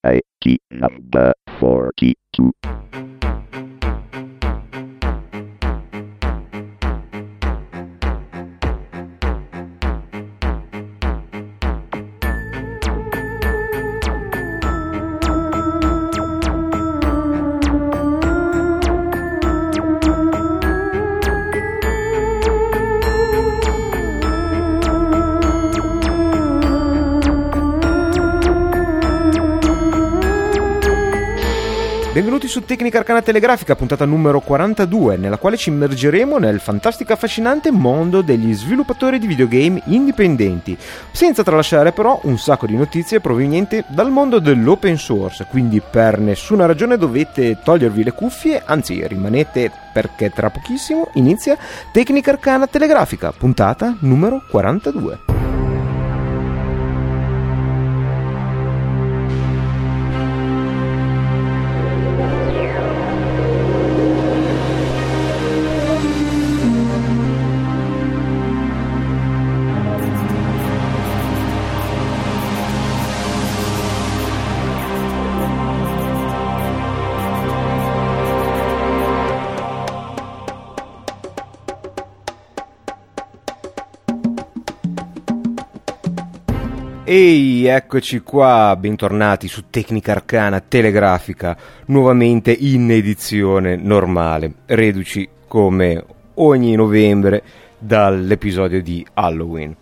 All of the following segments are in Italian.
ATI number 42. Benvenuti su Tecnica Arcana Telegrafica, puntata numero 42, nella quale ci immergeremo nel fantastico e affascinante mondo degli sviluppatori di videogame indipendenti, senza tralasciare però un sacco di notizie provenienti dal mondo dell'open source, quindi per nessuna ragione dovete togliervi le cuffie, anzi rimanete perché tra pochissimo inizia Tecnica Arcana Telegrafica, puntata numero 42. Ehi, eccoci qua, bentornati su Tecnica Arcana Telegrafica, nuovamente in edizione normale, reduci come ogni novembre dall'episodio di Halloween.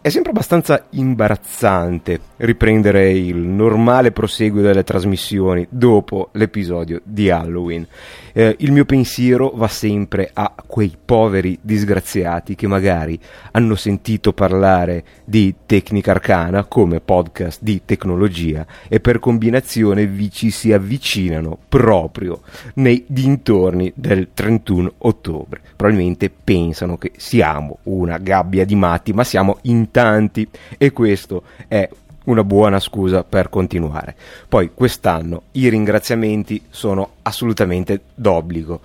È sempre abbastanza imbarazzante riprendere il normale proseguo delle trasmissioni dopo l'episodio di Halloween. Il mio pensiero va sempre a quei poveri disgraziati che magari hanno sentito parlare di Tecnica Arcana come podcast di tecnologia e per combinazione vi ci si avvicinano proprio nei dintorni del 31 ottobre. Probabilmente pensano che siamo una gabbia di matti, ma siamo in tanti e questo è una buona scusa per continuare. Poi quest'anno i ringraziamenti sono assolutamente d'obbligo.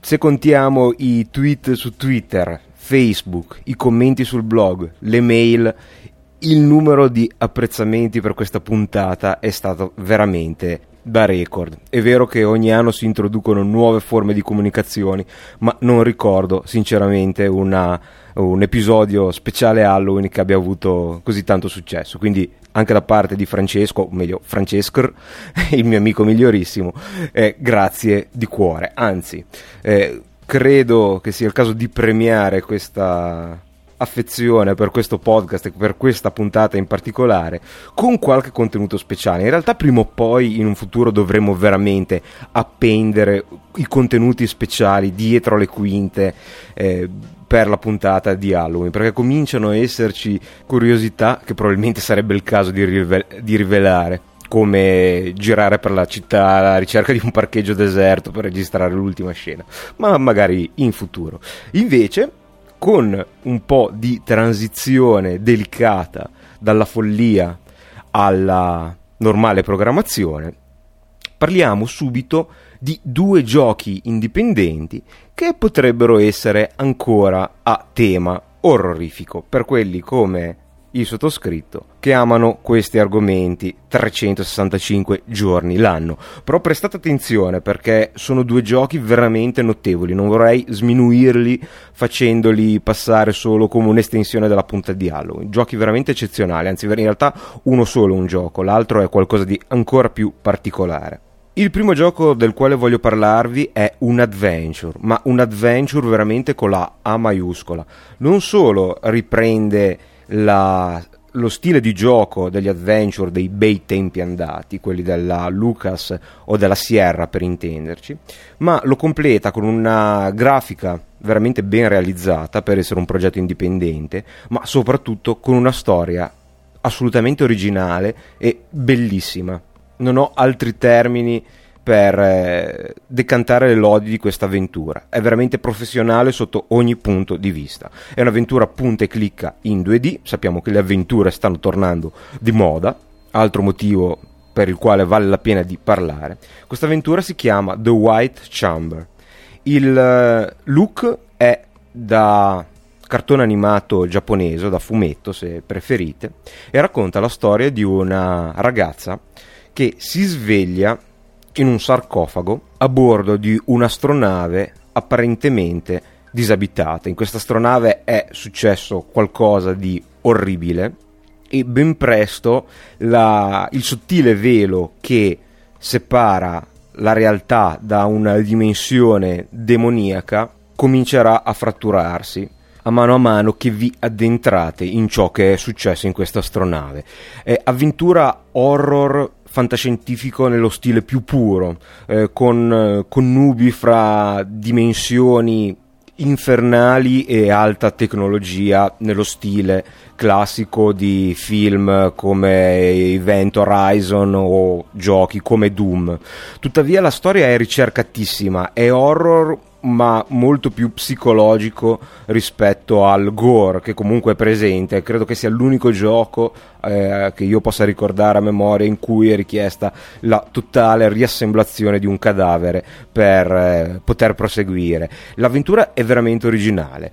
Se contiamo i tweet su Twitter, Facebook, i commenti sul blog, le mail, il numero di apprezzamenti per questa puntata è stato veramente da record. È vero che ogni anno si introducono nuove forme di comunicazioni, ma non ricordo sinceramente un episodio speciale Halloween che abbia avuto così tanto successo, quindi anche da parte di Francesco, o meglio Francescr, il mio amico migliorissimo, grazie di cuore. Anzi, credo che sia il caso di premiare questa affezione per questo podcast e per questa puntata in particolare con qualche contenuto speciale. In realtà prima o poi in un futuro dovremo veramente appendere i contenuti speciali dietro le quinte per la puntata di Halloween, perché cominciano a esserci curiosità che probabilmente sarebbe il caso di rivelare, come girare per la città alla ricerca di un parcheggio deserto per registrare l'ultima scena, ma magari in futuro. Invece, con un po' di transizione delicata dalla follia alla normale programmazione, parliamo subito di due giochi indipendenti che potrebbero essere ancora a tema orrorifico per quelli come il sottoscritto che amano questi argomenti 365 giorni l'anno. Però prestate attenzione, perché sono due giochi veramente notevoli, non vorrei sminuirli facendoli passare solo come un'estensione della punta di Halloween. Giochi veramente eccezionali, anzi in realtà uno solo è un gioco, l'altro è qualcosa di ancora più particolare. Il primo gioco del quale voglio parlarvi è un adventure, ma un adventure veramente con la A maiuscola. Non solo riprende lo stile di gioco degli adventure dei bei tempi andati, quelli della Lucas o della Sierra per intenderci, ma lo completa con una grafica veramente ben realizzata per essere un progetto indipendente, ma soprattutto con una storia assolutamente originale e bellissima. Non ho altri termini per decantare le lodi di questa avventura. È veramente professionale sotto ogni punto di vista. È un'avventura punta e clicca in 2D. Sappiamo che le avventure stanno tornando di moda, altro motivo per il quale vale la pena di parlare. Questa avventura si chiama The White Chamber. Il look è da cartone animato giapponese, da fumetto se preferite, e racconta la storia di una ragazza che si sveglia in un sarcofago a bordo di un'astronave apparentemente disabitata. In questa astronave è successo qualcosa di orribile e ben presto il sottile velo che separa la realtà da una dimensione demoniaca comincerà a fratturarsi a mano che vi addentrate in ciò che è successo in questa astronave. È avventura horror fantascientifico nello stile più puro, con connubi fra dimensioni infernali e alta tecnologia nello stile classico di film come Event Horizon o giochi come Doom. Tuttavia la storia è ricercatissima, è horror ma molto più psicologico rispetto al gore che comunque è presente. Credo che sia l'unico gioco che io possa ricordare a memoria in cui è richiesta la totale riassemblazione di un cadavere per poter proseguire. L'avventura è veramente originale,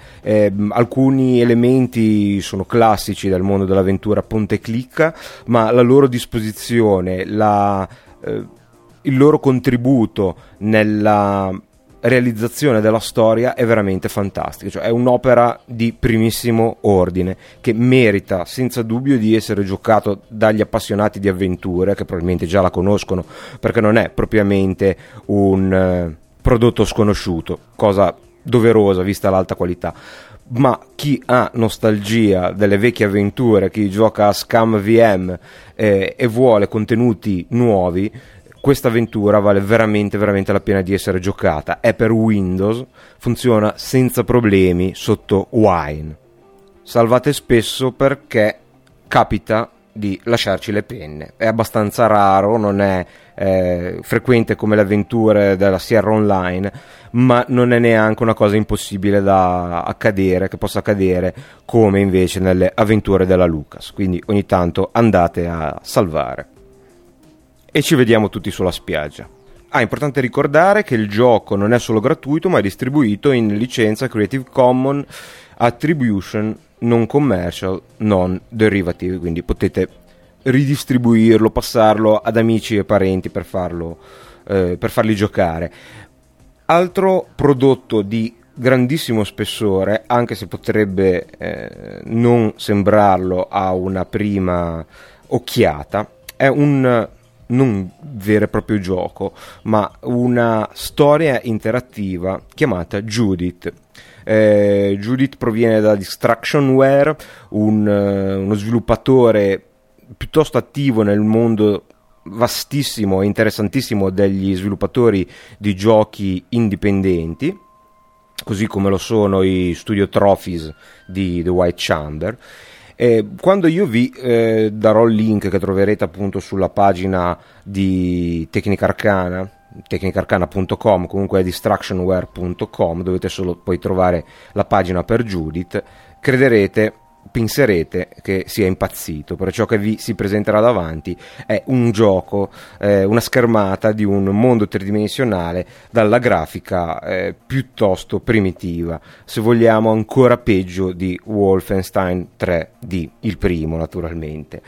alcuni elementi sono classici del mondo dell'avventura punta e clicca, ma la loro disposizione, il loro contributo nella realizzazione della storia è veramente fantastica, cioè è un'opera di primissimo ordine che merita senza dubbio di essere giocato dagli appassionati di avventure, che probabilmente già la conoscono perché non è propriamente un prodotto sconosciuto, cosa doverosa vista l'alta qualità. Ma chi ha nostalgia delle vecchie avventure, chi gioca a ScummVM e vuole contenuti nuovi, questa avventura vale veramente veramente la pena di essere giocata. È per Windows, funziona senza problemi sotto Wine. Salvate spesso perché capita di lasciarci le penne. È abbastanza raro, non è frequente come le avventure della Sierra Online, ma non è neanche una cosa impossibile da accadere, che possa accadere come invece nelle avventure della Lucas. Quindi ogni tanto andate a salvare. E ci vediamo tutti sulla spiaggia. È importante ricordare che il gioco non è solo gratuito, ma è distribuito in licenza Creative Commons Attribution Non Commercial Non Derivative, quindi potete ridistribuirlo, passarlo ad amici e parenti per farli giocare. Altro prodotto di grandissimo spessore, anche se potrebbe non sembrarlo a una prima occhiata, è un non vero e proprio gioco, ma una storia interattiva chiamata Judith. Judith proviene da Distractionware, uno sviluppatore piuttosto attivo nel mondo vastissimo e interessantissimo degli sviluppatori di giochi indipendenti, così come lo sono i Studio Trophies di The White Chamber. Quando io vi darò il link che troverete appunto sulla pagina di Tecnica Arcana, tecnicarcana.com, comunque distractionware.com, dovete solo poi trovare la pagina per Judith, penserete che sia impazzito, per ciò che vi si presenterà davanti è un gioco, una schermata di un mondo tridimensionale dalla grafica piuttosto primitiva, se vogliamo ancora peggio di Wolfenstein 3D, il primo naturalmente.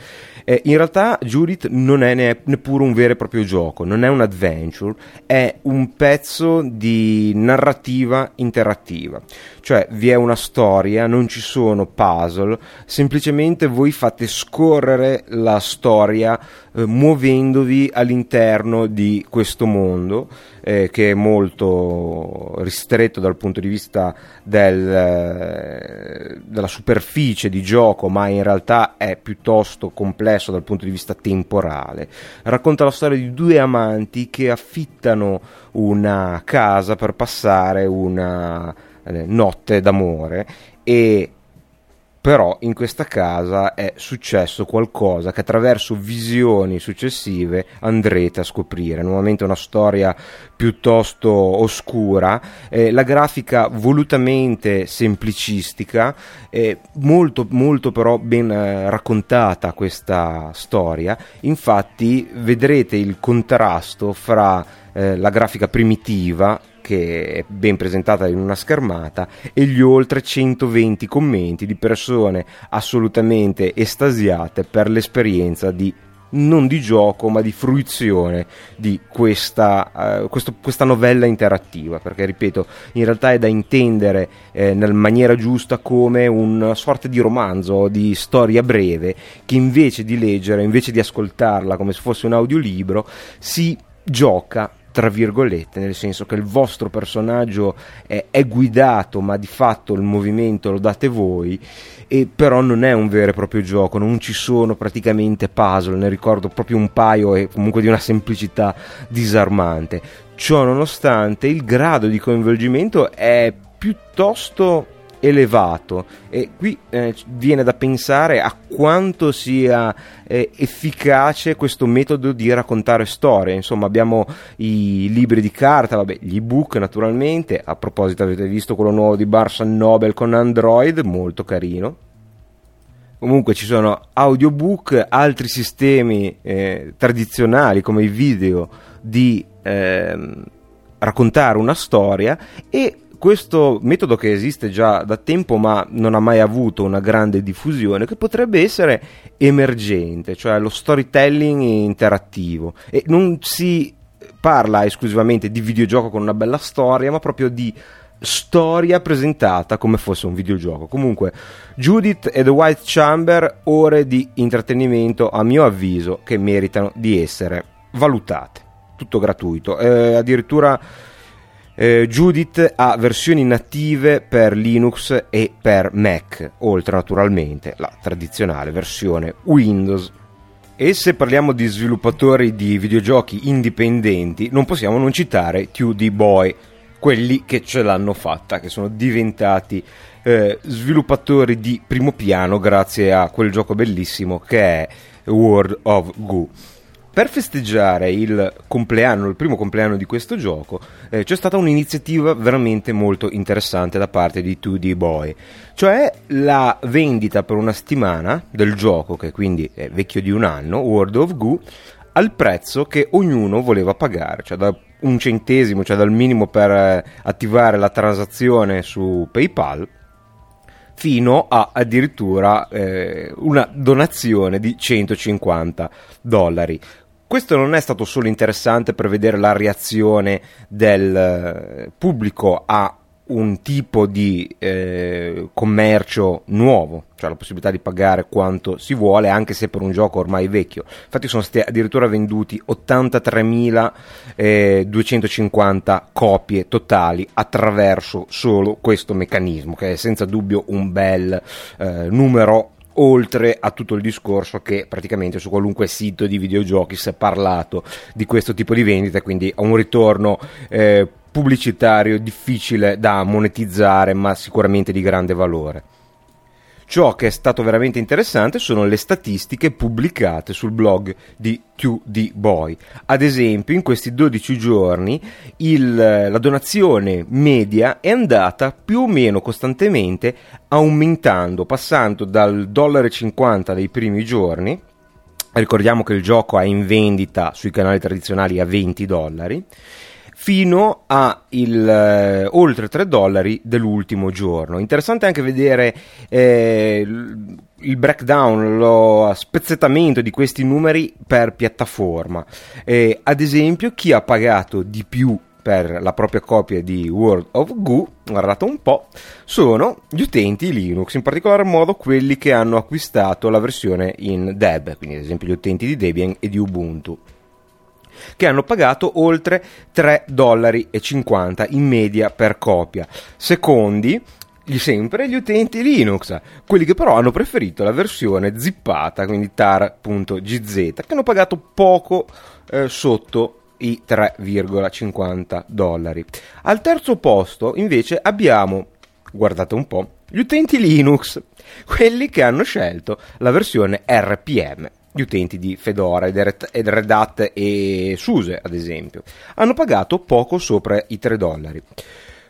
In realtà Judith non è neppure un vero e proprio gioco, non è un adventure, è un pezzo di narrativa interattiva, cioè vi è una storia, non ci sono puzzle, semplicemente voi fate scorrere la storia muovendovi all'interno di questo mondo che è molto ristretto dal punto di vista della superficie di gioco, ma in realtà è piuttosto complesso dal punto di vista temporale. Racconta la storia di due amanti che affittano una casa per passare una notte d'amore, e però in questa casa è successo qualcosa che attraverso visioni successive andrete a scoprire. Nuovamente una storia piuttosto oscura, la grafica volutamente semplicistica, molto molto però ben raccontata questa storia. Infatti vedrete il contrasto fra la grafica primitiva, che è ben presentata in una schermata, e gli oltre 120 commenti di persone assolutamente estasiate per l'esperienza di non di gioco ma di fruizione di questa novella interattiva, perché ripeto, in realtà è da intendere nella maniera giusta come una sorta di romanzo, di storia breve, che invece di leggere, invece di ascoltarla come se fosse un audiolibro, si gioca tra virgolette, nel senso che il vostro personaggio è guidato, ma di fatto il movimento lo date voi, e però non è un vero e proprio gioco, non ci sono praticamente puzzle, ne ricordo proprio un paio e comunque di una semplicità disarmante. Ciò nonostante il grado di coinvolgimento è piuttosto elevato, e qui viene da pensare a quanto sia efficace questo metodo di raccontare storie. Insomma, abbiamo i libri di carta, gli ebook naturalmente. A proposito, avete visto quello nuovo di Barnes & Noble con Android, molto carino. Comunque ci sono audiobook, altri sistemi tradizionali come i video di raccontare una storia, e questo metodo che esiste già da tempo ma non ha mai avuto una grande diffusione, che potrebbe essere emergente, cioè lo storytelling interattivo. E non si parla esclusivamente di videogioco con una bella storia, ma proprio di storia presentata come fosse un videogioco. Comunque Judith e The White Chamber, ore di intrattenimento a mio avviso che meritano di essere valutate, tutto gratuito, addirittura Judith ha versioni native per Linux e per Mac, oltre naturalmente la tradizionale versione Windows. E se parliamo di sviluppatori di videogiochi indipendenti, non possiamo non citare 2D Boy, quelli che ce l'hanno fatta, che sono diventati sviluppatori di primo piano grazie a quel gioco bellissimo che è World of Goo. Per festeggiare il primo compleanno di questo gioco c'è stata un'iniziativa veramente molto interessante da parte di 2D Boy, cioè la vendita per una settimana del gioco, che quindi è vecchio di un anno, World of Goo, al prezzo che ognuno voleva pagare, cioè da un centesimo, cioè dal minimo per attivare la transazione su PayPal, fino a addirittura una donazione di $150. Questo non è stato solo interessante per vedere la reazione del pubblico a un tipo di commercio nuovo, cioè la possibilità di pagare quanto si vuole anche se per un gioco ormai vecchio. Infatti sono stati addirittura venduti 83.250 copie totali attraverso solo questo meccanismo, che è senza dubbio un bel numero, oltre a tutto il discorso che praticamente su qualunque sito di videogiochi si è parlato di questo tipo di vendita, quindi a un ritorno pubblicitario difficile da monetizzare ma sicuramente di grande valore. Ciò che è stato veramente interessante sono le statistiche pubblicate sul blog di 2D Boy. Ad esempio, in questi 12 giorni la donazione media è andata più o meno costantemente aumentando, passando dal $1,50 dei primi giorni. Ricordiamo che il gioco è in vendita sui canali tradizionali a $20. Fino a oltre $3 dell'ultimo giorno. Interessante anche vedere il breakdown, lo spezzettamento di questi numeri per piattaforma. Ad esempio, chi ha pagato di più per la propria copia di World of Goo, guardate un po', sono gli utenti Linux, in particolar modo quelli che hanno acquistato la versione in Debian, quindi ad esempio gli utenti di Debian e di Ubuntu, che hanno pagato oltre $3,50 in media per copia. Secondi sempre gli utenti Linux, quelli che però hanno preferito la versione zippata, quindi tar.gz, che hanno pagato poco sotto i $3,50. Al terzo posto invece abbiamo, guardate un po', gli utenti Linux, quelli che hanno scelto la versione RPM. Gli utenti di Fedora ed Red Hat e SUSE, ad esempio, hanno pagato poco sopra i $3.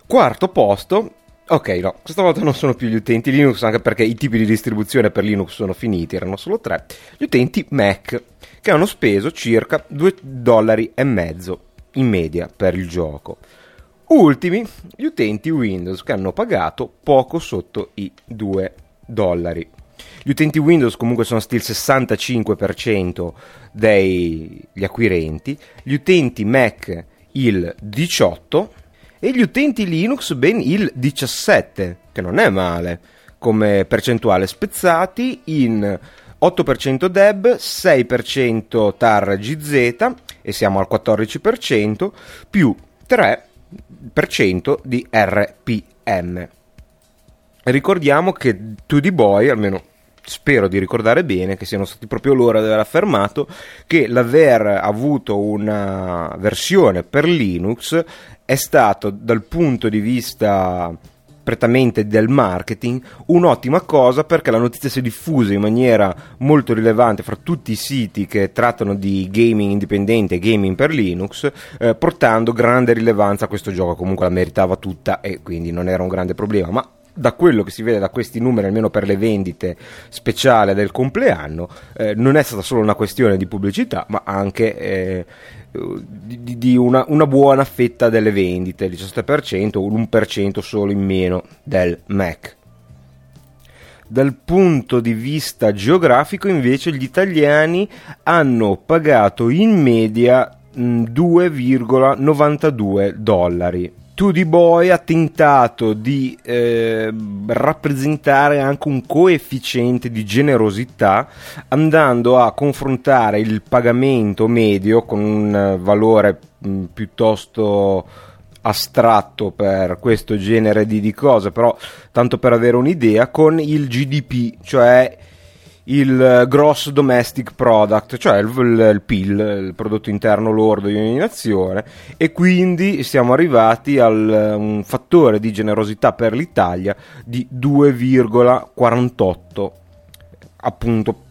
Quarto posto, ok, no, questa volta non sono più gli utenti Linux, anche perché i tipi di distribuzione per Linux sono finiti, erano solo 3. Gli utenti Mac, che hanno speso circa $2,50 in media per il gioco. Ultimi, gli utenti Windows, che hanno pagato poco sotto i $2. Gli utenti Windows comunque sono stati il 65% degli acquirenti, gli utenti Mac il 18% e gli utenti Linux ben il 17%, che non è male come percentuale, spezzati in 8% DEB, 6% TAR GZ e siamo al 14%, più 3% di RPM. Ricordiamo che 2D Boy, almeno spero di ricordare bene, che siano stati proprio loro ad aver affermato che l'aver avuto una versione per Linux è stato, dal punto di vista prettamente del marketing, un'ottima cosa, perché la notizia si è diffusa in maniera molto rilevante fra tutti i siti che trattano di gaming indipendente e gaming per Linux, portando grande rilevanza a questo gioco. Comunque la meritava tutta e quindi non era un grande problema, ma da quello che si vede da questi numeri, almeno per le vendite speciali del compleanno, non è stata solo una questione di pubblicità, ma anche di una buona fetta delle vendite, il 17%, l'1% solo in meno del Mac. Dal punto di vista geografico, invece, gli italiani hanno pagato in media $2.92. 2D Boy ha tentato di rappresentare anche un coefficiente di generosità, andando a confrontare il pagamento medio con un valore piuttosto astratto per questo genere di cose, però tanto per avere un'idea, con il GDP, cioè il gross domestic product, cioè il PIL, il prodotto interno lordo di ogni nazione, e quindi siamo arrivati a un fattore di generosità per l'Italia di 2,48, appunto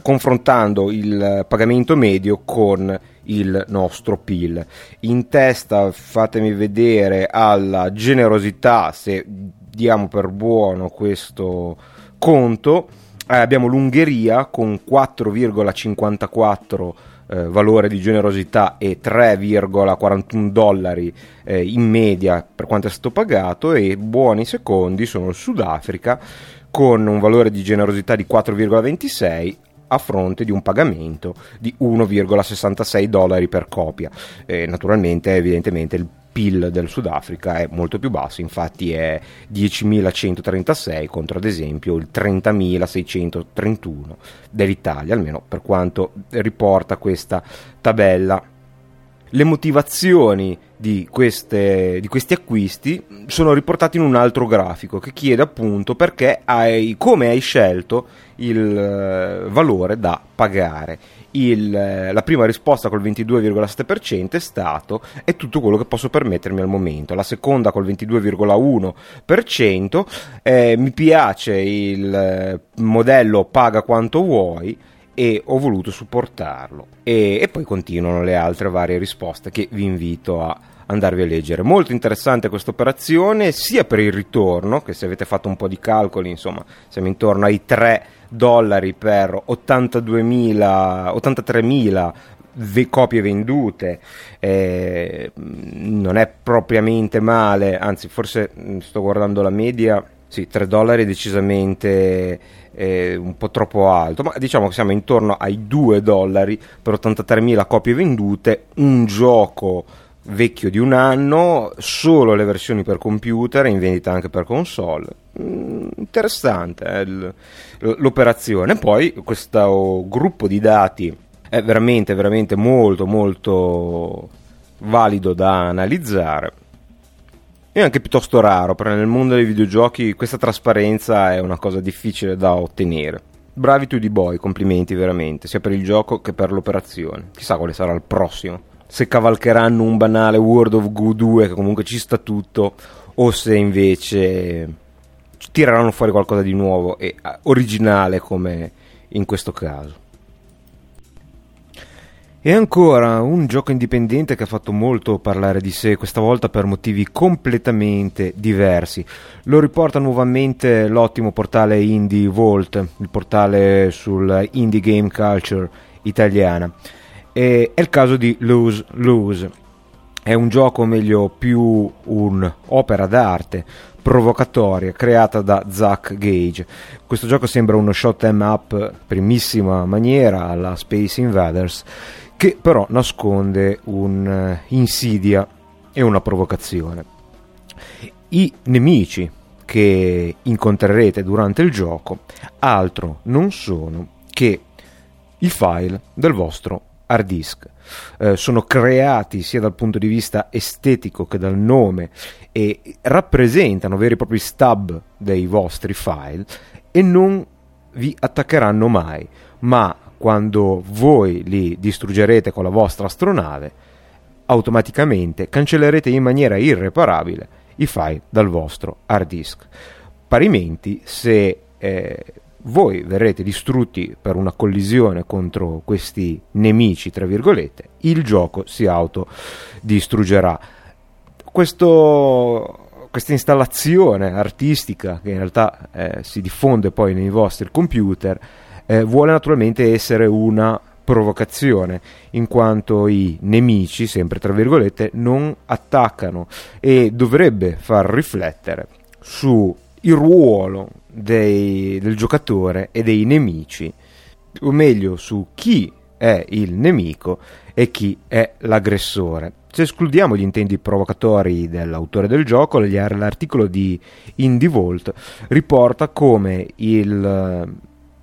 confrontando il pagamento medio con il nostro PIL. In testa, fatemi vedere, alla generosità, se diamo per buono questo conto, abbiamo l'Ungheria con 4,54 valore di generosità e $3,41 in media per quanto è stato pagato, e buoni secondi sono il Sudafrica con un valore di generosità di 4,26 a fronte di un pagamento di $1,66 per copia. Naturalmente, evidentemente, il PIL del Sudafrica è molto più basso, infatti è 10.136 contro, ad esempio, il 30.631 dell'Italia, almeno per quanto riporta questa tabella. Le motivazioni di questi acquisti sono riportate in un altro grafico che chiede appunto perché come hai scelto il valore da pagare. La prima risposta col 22,7% è stato è tutto quello che posso permettermi al momento, la seconda col 22,1% mi piace il modello paga quanto vuoi e ho voluto supportarlo, e poi continuano le altre varie risposte che vi invito a andarvi a leggere. Molto interessante questa operazione, sia per il ritorno, che se avete fatto un po' di calcoli, insomma, siamo intorno ai $3 per 83.000 copie vendute, non è propriamente male, anzi forse sto guardando la media, sì, $3 decisamente un po' troppo alto, ma diciamo che siamo intorno ai $2 per 83.000 copie vendute, un gioco vecchio di un anno, solo le versioni per computer, in vendita anche per console. Interessante l'operazione. Poi questo gruppo di dati è veramente, veramente molto, molto valido da analizzare. È anche piuttosto raro, perché nel mondo dei videogiochi questa trasparenza è una cosa difficile da ottenere. Bravi 2D Boy, complimenti veramente, sia per il gioco che per l'operazione. Chissà quale sarà il prossimo, se cavalcheranno un banale World of Goo 2 che comunque ci sta tutto, o se invece tireranno fuori qualcosa di nuovo e originale come in questo caso. E ancora un gioco indipendente che ha fatto molto parlare di sé, questa volta per motivi completamente diversi. Lo riporta nuovamente l'ottimo portale Indie Vault, il portale sul indie game culture italiana. E è il caso di Lose Lose. È un gioco, o meglio più un'opera d'arte provocatoria creata da Zach Gage. Questo gioco sembra uno shot 'em up primissima maniera alla Space Invaders, che però nasconde un'insidia e una provocazione. I nemici che incontrerete durante il gioco altro non sono che il file del vostro hard disk. Sono creati sia dal punto di vista estetico che dal nome e rappresentano veri e propri stub dei vostri file e non vi attaccheranno mai, ma quando voi li distruggerete con la vostra astronave automaticamente cancellerete in maniera irreparabile i file dal vostro hard disk. Parimenti, se voi verrete distrutti per una collisione contro questi nemici, tra virgolette, il gioco si autodistruggerà. Questa installazione artistica, che in realtà si diffonde poi nei vostri computer, vuole naturalmente essere una provocazione, in quanto i nemici, sempre tra virgolette, non attaccano, e dovrebbe far riflettere su il ruolo del giocatore e dei nemici, o meglio su chi è il nemico e chi è l'aggressore. Se escludiamo gli intenti provocatori dell'autore del gioco, l'articolo di Indie Vault riporta come il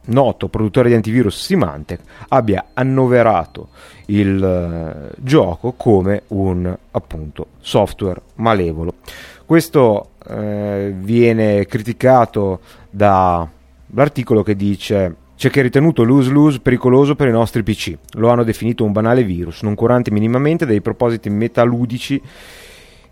noto produttore di antivirus Symantec abbia annoverato il gioco come un, appunto, software malevolo. Questo viene criticato dall'articolo che dice: c'è chi ha ritenuto Lose Lose pericoloso per i nostri PC, lo hanno definito un banale virus, non curante minimamente dei propositi metaludici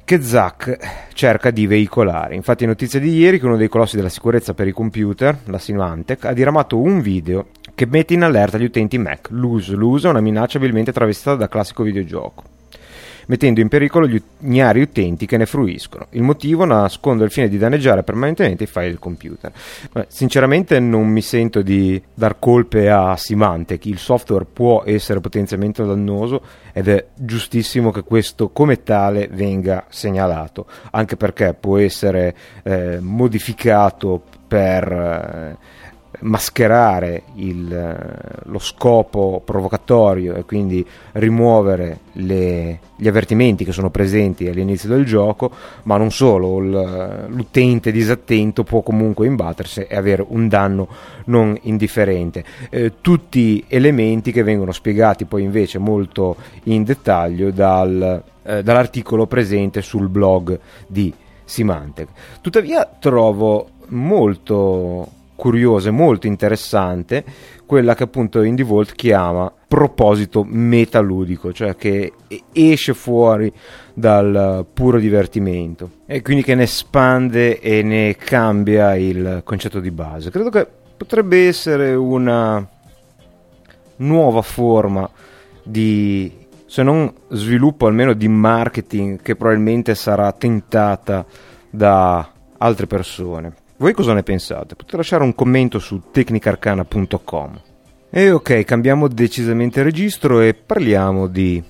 che Zach cerca di veicolare. Infatti è notizia di ieri che uno dei colossi della sicurezza per i computer, la Symantec, ha diramato un video che mette in allerta gli utenti Mac. Lose Lose è una minaccia abilmente travestita da classico videogioco, mettendo in pericolo gli ignari utenti che ne fruiscono. Il motivo nasconde il fine di danneggiare permanentemente i file del computer. Sinceramente non mi sento di dar colpe a Symantec, il software può essere potenzialmente dannoso ed è giustissimo che questo come tale venga segnalato, anche perché può essere modificato per mascherare lo scopo provocatorio e quindi rimuovere gli avvertimenti che sono presenti all'inizio del gioco, ma non solo, l'utente disattento può comunque imbattersi e avere un danno non indifferente. Tutti elementi che vengono spiegati poi invece molto in dettaglio dall'articolo presente sul blog di Symantec. Tuttavia trovo molto curiosa e molto interessante quella che appunto Indie Vault chiama proposito metaludico, cioè che esce fuori dal puro divertimento e quindi che ne espande e ne cambia il concetto di base. Credo che potrebbe essere una nuova forma di, se non sviluppo, almeno di marketing, che probabilmente sarà tentata da altre persone. Voi cosa ne pensate? Potete lasciare un commento su tecnicarcana.com. E ok, cambiamo decisamente registro e parliamo di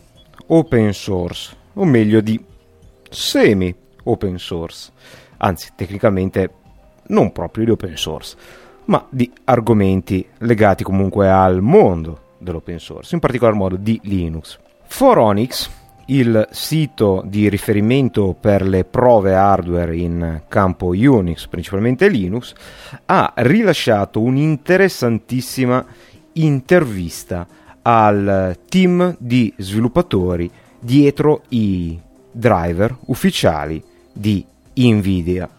open source, o meglio di semi open source, anzi tecnicamente non proprio di open source, ma di argomenti legati comunque al mondo dell'open source, in particolar modo di Linux. Foronix, il sito di riferimento per le prove hardware in campo Unix, principalmente Linux, ha rilasciato un'interessantissima intervista al team di sviluppatori dietro i driver ufficiali di Nvidia.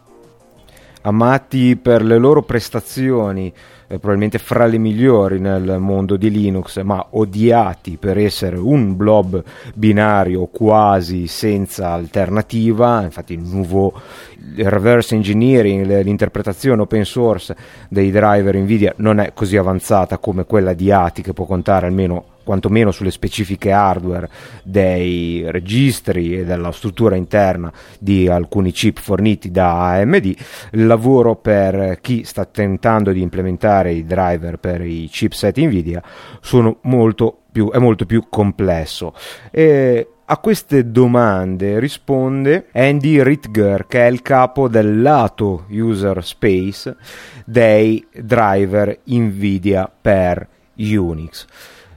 Amati per le loro prestazioni, probabilmente fra le migliori nel mondo di Linux, ma odiati per essere un blob binario quasi senza alternativa. Infatti il nuovo reverse engineering, l'interpretazione open source dei driver Nvidia, non è così avanzata come quella di ATI, che può contare almeno quantomeno sulle specifiche hardware dei registri e della struttura interna di alcuni chip forniti da AMD. Il lavoro per chi sta tentando di implementare i driver per i chipset Nvidia è molto più complesso. E A queste domande risponde Andy Ritger, che è il capo del lato user space dei driver Nvidia per Unix.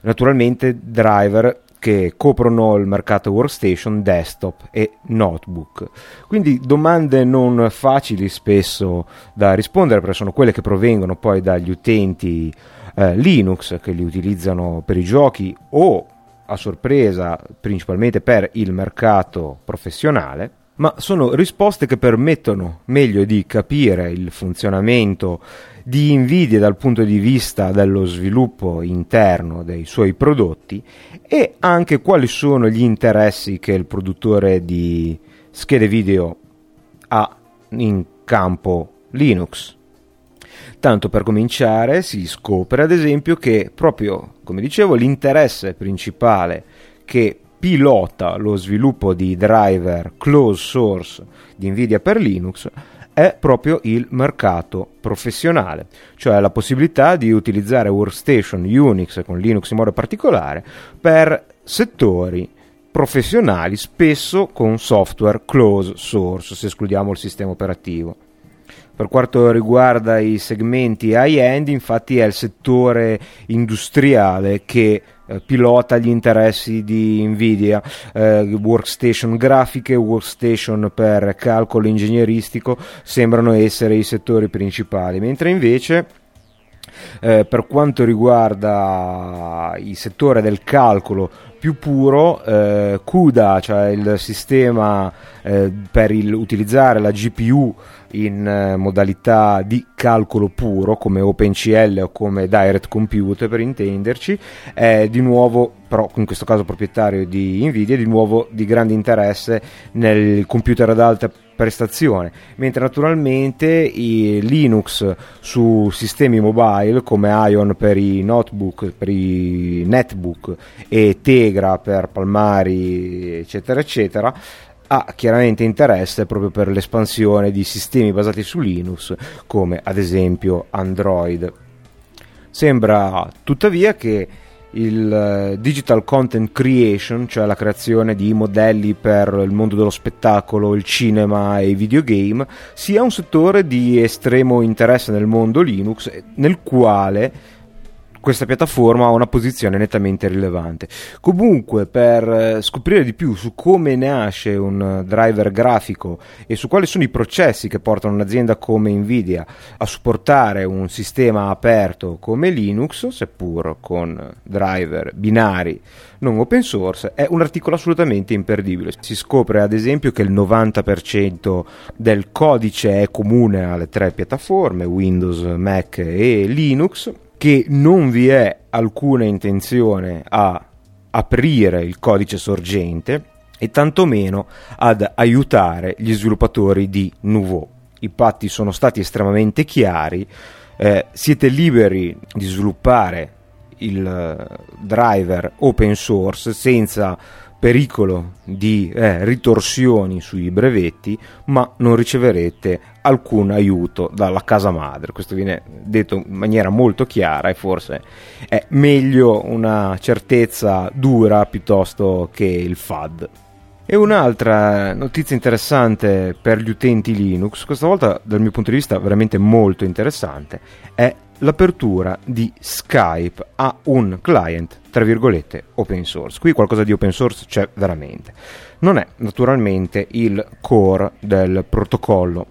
Naturalmente driver che coprono il mercato workstation, desktop e notebook. Quindi domande non facili spesso da rispondere, perché sono quelle che provengono poi dagli utenti Linux, che li utilizzano per i giochi o, a sorpresa, principalmente per il mercato professionale, ma sono risposte che permettono meglio di capire il funzionamento di Nvidia dal punto di vista dello sviluppo interno dei suoi prodotti e anche quali sono gli interessi che il produttore di schede video ha in campo Linux. Tanto per cominciare, si scopre ad esempio che proprio, come dicevo, l'interesse principale che pilota lo sviluppo di driver closed source di Nvidia per Linux è proprio il mercato professionale, cioè la possibilità di utilizzare workstation Unix con Linux in modo particolare per settori professionali, spesso con software closed source, se escludiamo il sistema operativo. Per quanto riguarda i segmenti high-end, infatti è il settore industriale che pilota gli interessi di Nvidia, workstation grafiche, workstation per calcolo ingegneristico sembrano essere i settori principali, mentre invece per quanto riguarda il settore del calcolo più puro, CUDA, cioè il sistema per utilizzare la GPU in modalità di calcolo puro come OpenCL o come Direct Compute per intenderci, è di nuovo, però in questo caso proprietario di Nvidia, di nuovo di grande interesse nel computer ad alta prestazione, mentre naturalmente i Linux su sistemi mobile come Ion per i notebook, per i netbook e Tegra per palmari eccetera eccetera ha chiaramente interesse proprio per l'espansione di sistemi basati su Linux come ad esempio Android. Sembra tuttavia che il digital content creation, cioè la creazione di modelli per il mondo dello spettacolo, il cinema e i videogame, sia un settore di estremo interesse nel mondo Linux, nel quale questa piattaforma ha una posizione nettamente rilevante. Comunque, per scoprire di più su come nasce un driver grafico e su quali sono i processi che portano un'azienda come Nvidia a supportare un sistema aperto come Linux, seppur con driver binari non open source, è un articolo assolutamente imperdibile. Si scopre ad esempio che il 90% del codice è comune alle tre piattaforme, Windows, Mac e Linux, che non vi è alcuna intenzione a aprire il codice sorgente e tantomeno ad aiutare gli sviluppatori di Nouveau. I patti sono stati estremamente chiari, siete liberi di sviluppare il driver open source senza pericolo di ritorsioni sui brevetti, ma non riceverete alcun aiuto dalla casa madre. Questo viene detto in maniera molto chiara e forse è meglio una certezza dura piuttosto che il FUD. E un'altra notizia interessante per gli utenti Linux, questa volta dal mio punto di vista veramente molto interessante, è l'apertura di Skype a un client, tra virgolette, open source. Qui qualcosa di open source c'è veramente. Non è naturalmente il core del protocollo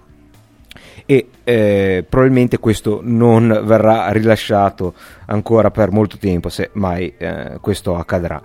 e probabilmente questo non verrà rilasciato ancora per molto tempo, se mai questo accadrà.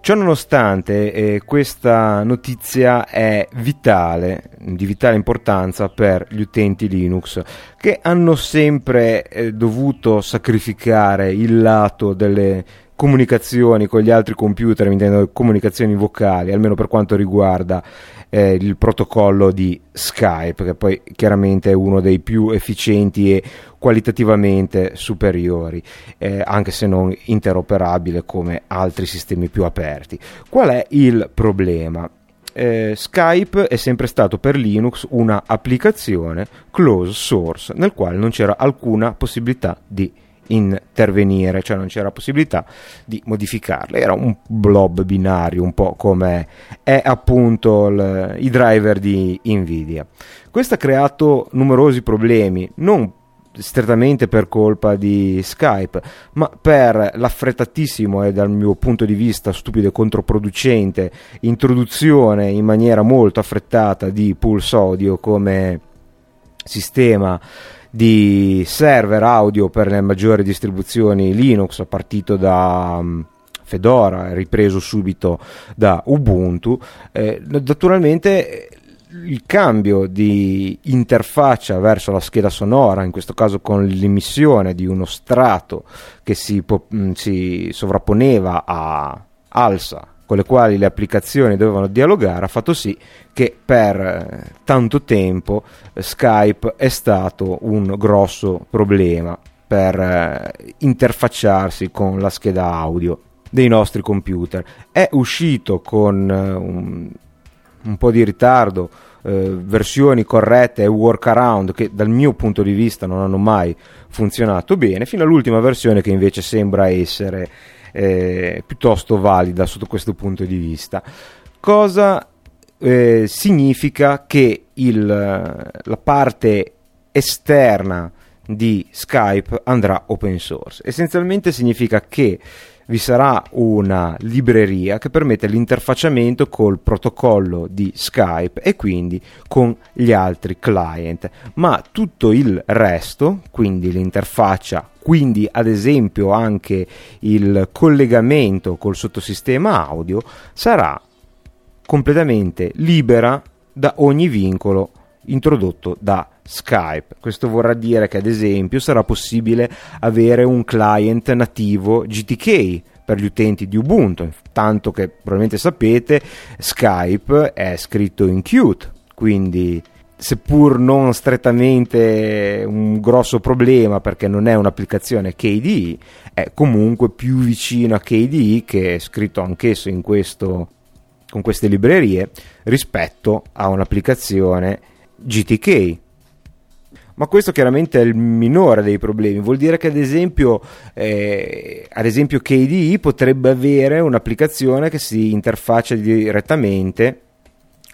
Ciononostante, questa notizia è vitale, di vitale importanza per gli utenti Linux, che hanno sempre dovuto sacrificare il lato delle comunicazioni con gli altri computer, intendo comunicazioni vocali, almeno per quanto riguarda il protocollo di Skype, che poi chiaramente è uno dei più efficienti e qualitativamente superiori, anche se non interoperabile come altri sistemi più aperti. Qual è il problema? Skype è sempre stato per Linux una applicazione closed source nel quale non c'era alcuna possibilità di intervenire, cioè non c'era la possibilità di modificarle, era un blob binario, un po' come è appunto i driver di Nvidia. Questo ha creato numerosi problemi, non strettamente per colpa di Skype, ma per l'affrettatissimo e dal mio punto di vista stupido e controproducente introduzione in maniera molto affrettata di Pulse Audio come sistema di server audio per le maggiori distribuzioni Linux, partito da Fedora, ripreso subito da Ubuntu. Naturalmente il cambio di interfaccia verso la scheda sonora, in questo caso con l'emissione di uno strato che si sovrapponeva a ALSA, con le quali le applicazioni dovevano dialogare, ha fatto sì che per tanto tempo Skype è stato un grosso problema per interfacciarsi con la scheda audio dei nostri computer. È uscito con un po' di ritardo versioni corrette e workaround che dal mio punto di vista non hanno mai funzionato bene, fino all'ultima versione che invece sembra essere piuttosto valida sotto questo punto di vista. Cosa significa che la parte esterna di Skype andrà open source? Essenzialmente significa che vi sarà una libreria che permette l'interfacciamento col protocollo di Skype e quindi con gli altri client, ma tutto il resto, quindi l'interfaccia, quindi ad esempio anche il collegamento col sottosistema audio, sarà completamente libera da ogni vincolo introdotto da Skype. Questo vorrà dire che ad esempio sarà possibile avere un client nativo GTK per gli utenti di Ubuntu, tanto che probabilmente sapete Skype è scritto in Qt, quindi seppur non strettamente un grosso problema perché non è un'applicazione KDE, è comunque più vicino a KDE, che è scritto anch'esso con queste librerie, rispetto a un'applicazione GTK. Ma questo chiaramente è il minore dei problemi, vuol dire che ad esempio KDE potrebbe avere un'applicazione che si interfaccia direttamente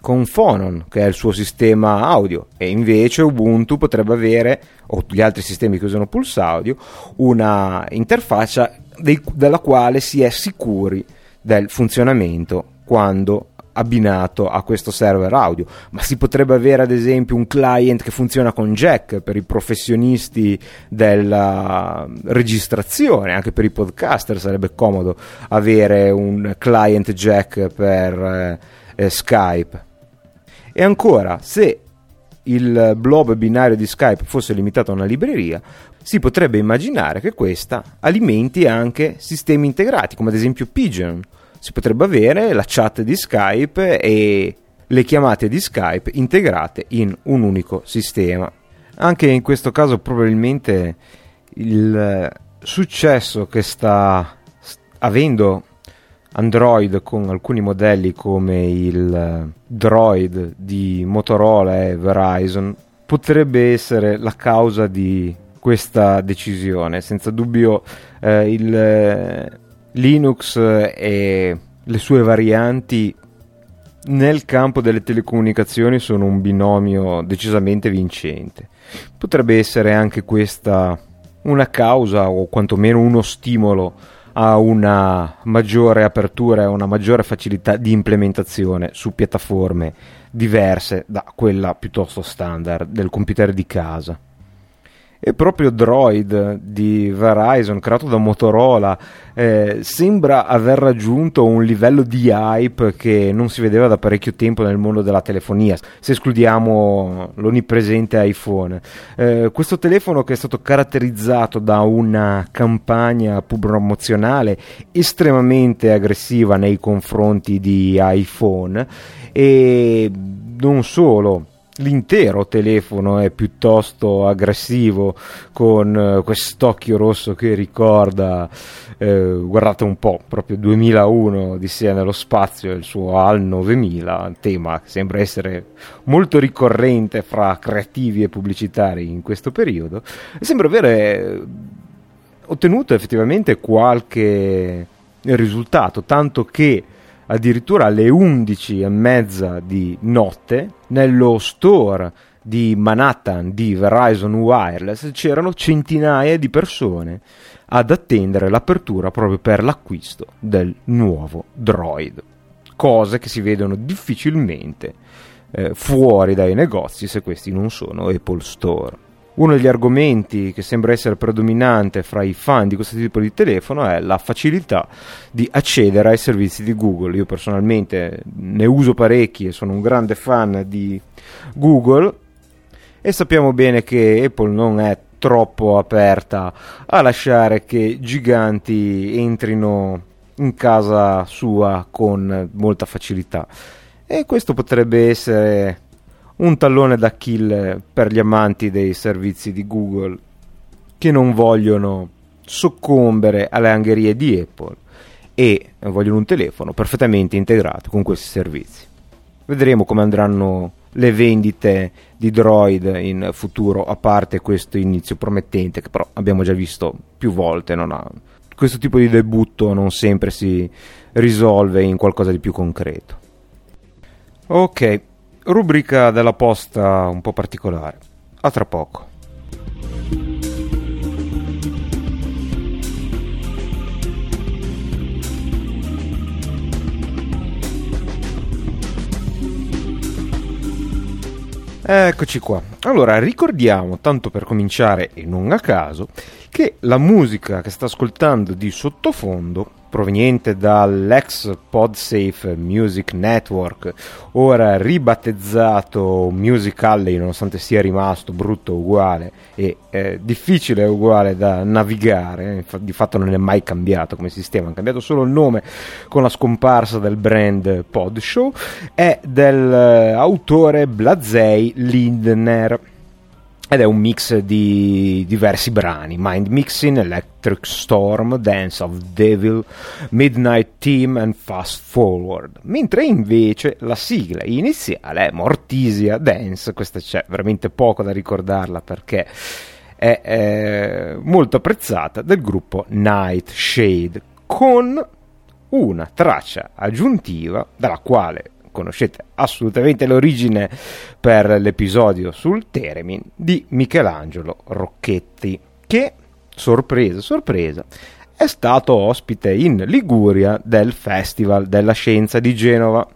con Phonon, che è il suo sistema audio, e invece Ubuntu potrebbe avere, o gli altri sistemi che usano Pulse Audio, una interfaccia della quale si è sicuri del funzionamento quando abbinato a questo server audio. Ma si potrebbe avere ad esempio un client che funziona con Jack per i professionisti della registrazione, anche per i podcaster sarebbe comodo avere un client Jack per Skype. E ancora, se il blob binario di Skype fosse limitato a una libreria, si potrebbe immaginare che questa alimenti anche sistemi integrati come ad esempio Pigeon. Si potrebbe avere la chat di Skype e le chiamate di Skype integrate in un unico sistema. Anche in questo caso probabilmente il successo che sta avendo Android con alcuni modelli come il Droid di Motorola e Verizon potrebbe essere la causa di questa decisione. Senza dubbio il Linux e le sue varianti nel campo delle telecomunicazioni sono un binomio decisamente vincente. Potrebbe essere anche questa una causa, o quantomeno uno stimolo a una maggiore apertura e una maggiore facilità di implementazione su piattaforme diverse da quella piuttosto standard del computer di casa. E proprio Droid di Verizon, creato da Motorola, sembra aver raggiunto un livello di hype che non si vedeva da parecchio tempo nel mondo della telefonia, se escludiamo l'onnipresente iPhone. Questo telefono, che è stato caratterizzato da una campagna promozionale estremamente aggressiva nei confronti di iPhone, e non solo, l'intero telefono è piuttosto aggressivo, con quest'occhio rosso che ricorda, guardate un po', proprio 2001 Odissea nello spazio, il suo HAL 9000, tema che sembra essere molto ricorrente fra creativi e pubblicitari in questo periodo. Sembra avere ottenuto effettivamente qualche risultato, tanto che addirittura alle 11:30 di notte nello store di Manhattan di Verizon Wireless c'erano centinaia di persone ad attendere l'apertura proprio per l'acquisto del nuovo Droid, cose che si vedono difficilmente fuori dai negozi se questi non sono Apple Store. Uno degli argomenti che sembra essere predominante fra i fan di questo tipo di telefono è la facilità di accedere ai servizi di Google. Io personalmente ne uso parecchi e sono un grande fan di Google, e sappiamo bene che Apple non è troppo aperta a lasciare che giganti entrino in casa sua con molta facilità, e questo potrebbe essere un tallone d'Achille per gli amanti dei servizi di Google, che non vogliono soccombere alle angherie di Apple e vogliono un telefono perfettamente integrato con questi servizi. Vedremo come andranno le vendite di Droid in futuro, a parte questo inizio promettente che però abbiamo già visto più volte. Questo tipo di debutto non sempre si risolve in qualcosa di più concreto. Ok, rubrica della posta un po' particolare. A tra poco. Eccoci qua. Allora, ricordiamo, tanto per cominciare e non a caso, che la musica che sta ascoltando di sottofondo, proveniente dall'ex PodSafe Music Network, ora ribattezzato Music Alley, nonostante sia rimasto brutto uguale e difficile uguale da navigare, di fatto non è mai cambiato come sistema, hanno cambiato solo il nome con la scomparsa del brand Podshow, è dell'autore Blasey Lindner, ed è un mix di diversi brani: Mind Mixing, Electric Storm, Dance of Devil, Midnight Team and Fast Forward. Mentre invece la sigla iniziale è Mortisia Dance. Questa c'è veramente poco da ricordarla perché è molto apprezzata, del gruppo Nightshade, con una traccia aggiuntiva dalla quale conoscete assolutamente l'origine per l'episodio sul Teremin di Michelangelo Rocchetti, che, sorpresa sorpresa, è stato ospite in Liguria del Festival della Scienza di Genova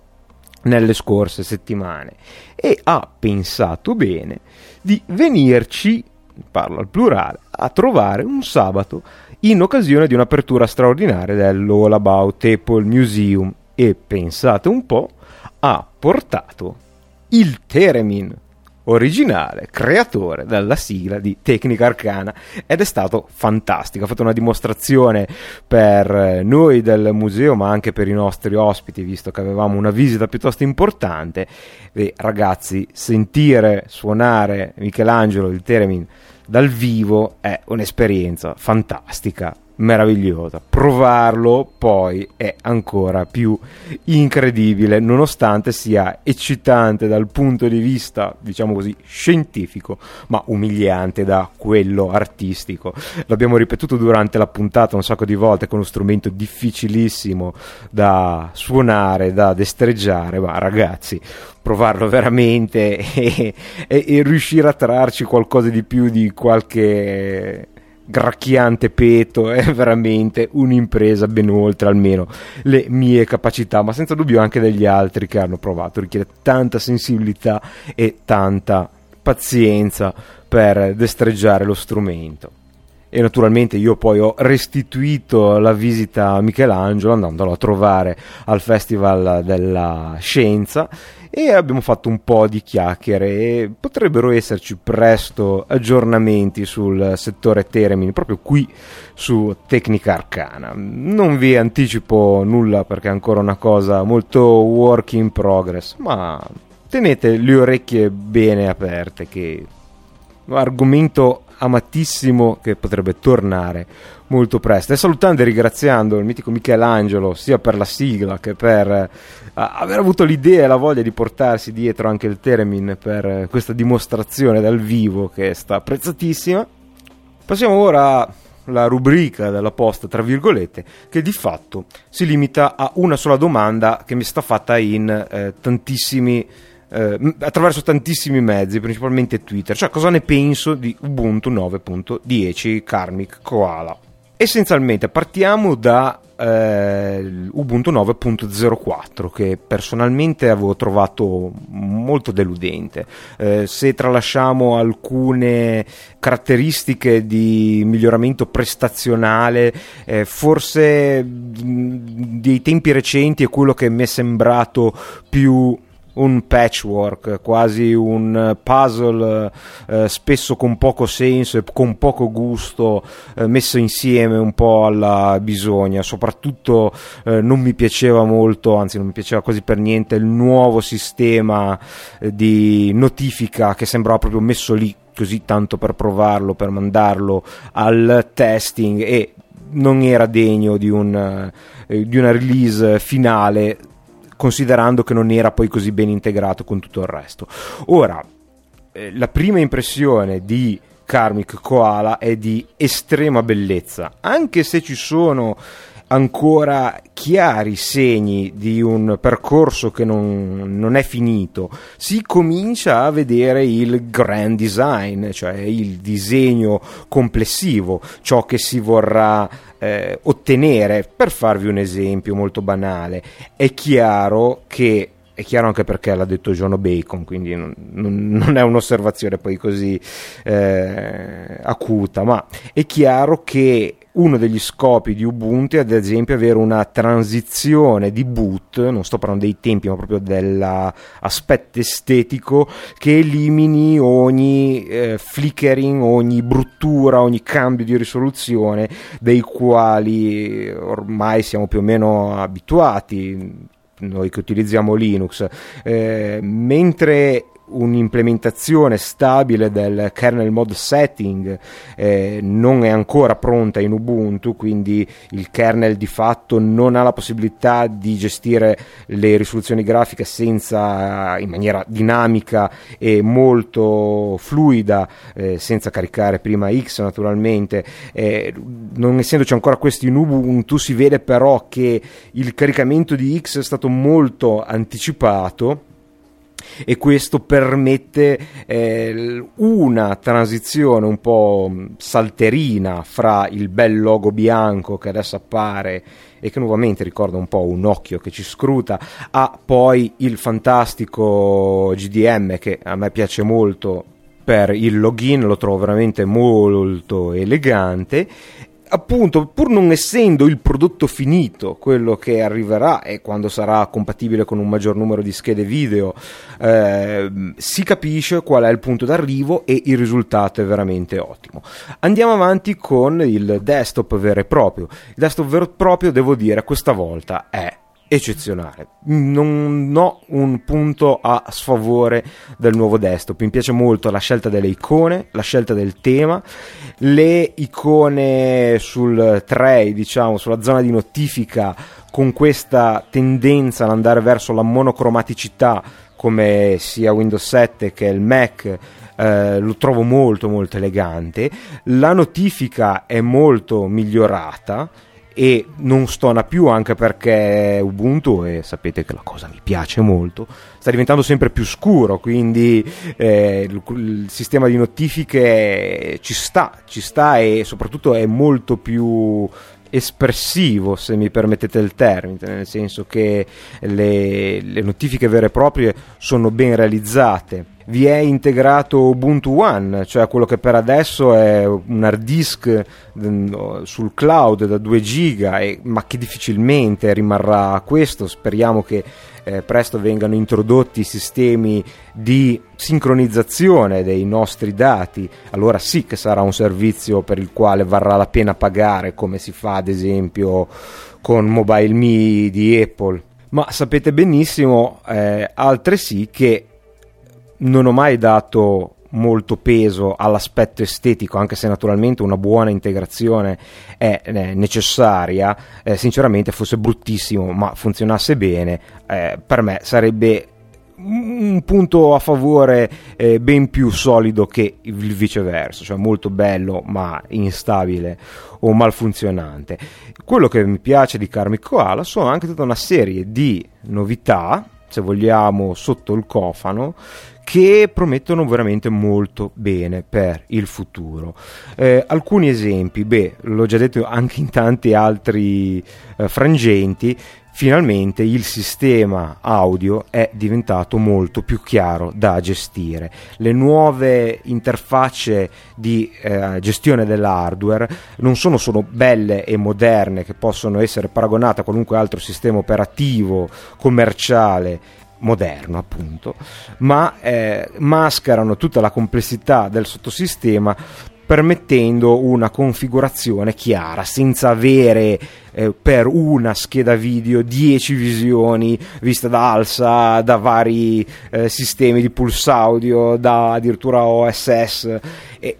nelle scorse settimane e ha pensato bene di venirci, parlo al plurale, a trovare un sabato in occasione di un'apertura straordinaria dell'All About Apple Museum, e pensate un po', ha portato il Teremin originale, creatore della sigla di Tecnica Arcana, ed è stato fantastico. Ha fatto una dimostrazione per noi del museo, ma anche per i nostri ospiti, visto che avevamo una visita piuttosto importante. E ragazzi, sentire suonare Michelangelo il Teremin dal vivo è un'esperienza fantastica, meravigliosa. Provarlo poi è ancora più incredibile, nonostante sia eccitante dal punto di vista, diciamo così, scientifico, ma umiliante da quello artistico. L'abbiamo ripetuto durante la puntata un sacco di volte, con uno strumento difficilissimo da suonare, da destreggiare, ma ragazzi, provarlo veramente e riuscire a trarci qualcosa di più di qualche gracchiante peto è veramente un'impresa ben oltre almeno le mie capacità, ma senza dubbio anche degli altri che hanno provato. Richiede tanta sensibilità e tanta pazienza per destreggiare lo strumento, e naturalmente io poi ho restituito la visita a Michelangelo andandolo a trovare al Festival della Scienza, e abbiamo fatto un po' di chiacchiere, e potrebbero esserci presto aggiornamenti sul settore Teremin proprio qui su Tecnica Arcana. Non vi anticipo nulla perché è ancora una cosa molto work in progress, ma tenete le orecchie bene aperte, che argomento amatissimo che potrebbe tornare molto presto. E salutando e ringraziando il mitico Michelangelo sia per la sigla che per aver avuto l'idea e la voglia di portarsi dietro anche il Teremin per questa dimostrazione dal vivo che è stata apprezzatissima, passiamo ora la rubrica della posta, tra virgolette, che di fatto si limita a una sola domanda che mi è stata fatta in attraverso tantissimi mezzi, principalmente Twitter, cioè cosa ne penso di Ubuntu 9.10 Karmic Koala. Essenzialmente partiamo da Ubuntu 9.04, che personalmente avevo trovato molto deludente. Se tralasciamo alcune caratteristiche di miglioramento prestazionale, forse dei tempi recenti è quello che mi è sembrato più un patchwork, quasi un puzzle spesso con poco senso e con poco gusto, messo insieme un po' alla bisogna. Soprattutto non mi piaceva molto, anzi non mi piaceva quasi per niente, il nuovo sistema di notifica che sembrava proprio messo lì così tanto per provarlo, per mandarlo al testing, e non era degno di una release finale, considerando che non era poi così ben integrato con tutto il resto. Ora, la prima impressione di Karmic Koala è di estrema bellezza, anche se ci sono ancora chiari segni di un percorso che non è finito. Si comincia a vedere il grand design, cioè il disegno complessivo, ciò che si vorrà ottenere. Per farvi un esempio molto banale, è chiaro anche perché l'ha detto John Bacon, quindi non è un'osservazione poi così acuta, ma è chiaro che uno degli scopi di Ubuntu è, ad esempio, avere una transizione di boot, non sto parlando dei tempi, ma proprio dell'aspetto estetico, che elimini ogni flickering, ogni bruttura, ogni cambio di risoluzione, dei quali ormai siamo più o meno abituati noi che utilizziamo Linux, mentre un'implementazione stabile del kernel mode setting non è ancora pronta in Ubuntu, quindi il kernel di fatto non ha la possibilità di gestire le risoluzioni grafiche in maniera dinamica e molto fluida, senza caricare prima X naturalmente. Non essendoci ancora questo in Ubuntu, si vede però che il caricamento di X è stato molto anticipato, e questo permette una transizione un po' salterina fra il bel logo bianco che adesso appare e che nuovamente ricorda un po' un occhio che ci scruta, a poi il fantastico GDM, che a me piace molto per il login, lo trovo veramente molto elegante. Appunto, pur non essendo il prodotto finito, quello che arriverà e quando sarà compatibile con un maggior numero di schede video, si capisce qual è il punto d'arrivo e il risultato è veramente ottimo. Andiamo avanti con il desktop vero e proprio. Il desktop vero e proprio, devo dire, questa volta è eccezionale. Non ho un punto a sfavore del nuovo desktop. Mi piace molto la scelta delle icone, la scelta del tema, le icone sul tray, diciamo sulla zona di notifica, con questa tendenza ad andare verso la monocromaticità, come sia Windows 7 che il Mac. Lo trovo molto elegante. La notifica è molto migliorata e non stona più, anche perché Ubuntu, e sapete che la cosa mi piace molto, sta diventando sempre più scuro, quindi il sistema di notifiche ci sta e soprattutto è molto più espressivo, se mi permettete il termine, nel senso che le notifiche vere e proprie sono ben realizzate. Vi è integrato Ubuntu One, cioè quello che per adesso è un hard disk sul cloud da 2 giga, ma che difficilmente rimarrà questo. Speriamo che presto vengano introdotti sistemi di sincronizzazione dei nostri dati, allora sì che sarà un servizio per il quale varrà la pena pagare, come si fa ad esempio con MobileMe di Apple. Ma sapete benissimo altresì che non ho mai dato molto peso all'aspetto estetico, anche se naturalmente una buona integrazione è necessaria. Sinceramente, fosse bruttissimo ma funzionasse bene, per me sarebbe un punto a favore ben più solido che il viceversa, cioè molto bello ma instabile o malfunzionante. Quello che mi piace di Karmic Koala sono anche tutta una serie di novità, se vogliamo, sotto il cofano, che promettono veramente molto bene per il futuro. Alcuni esempi, l'ho già detto anche in tanti altri frangenti, finalmente il sistema audio è diventato molto più chiaro da gestire. Le nuove interfacce di gestione dell'hardware non sono solo belle e moderne, che possono essere paragonate a qualunque altro sistema operativo commerciale moderno, appunto, ma mascherano tutta la complessità del sottosistema, permettendo una configurazione chiara, senza avere per una scheda video 10 visioni viste da ALSA, da vari sistemi di Pulse Audio, da addirittura OSS. E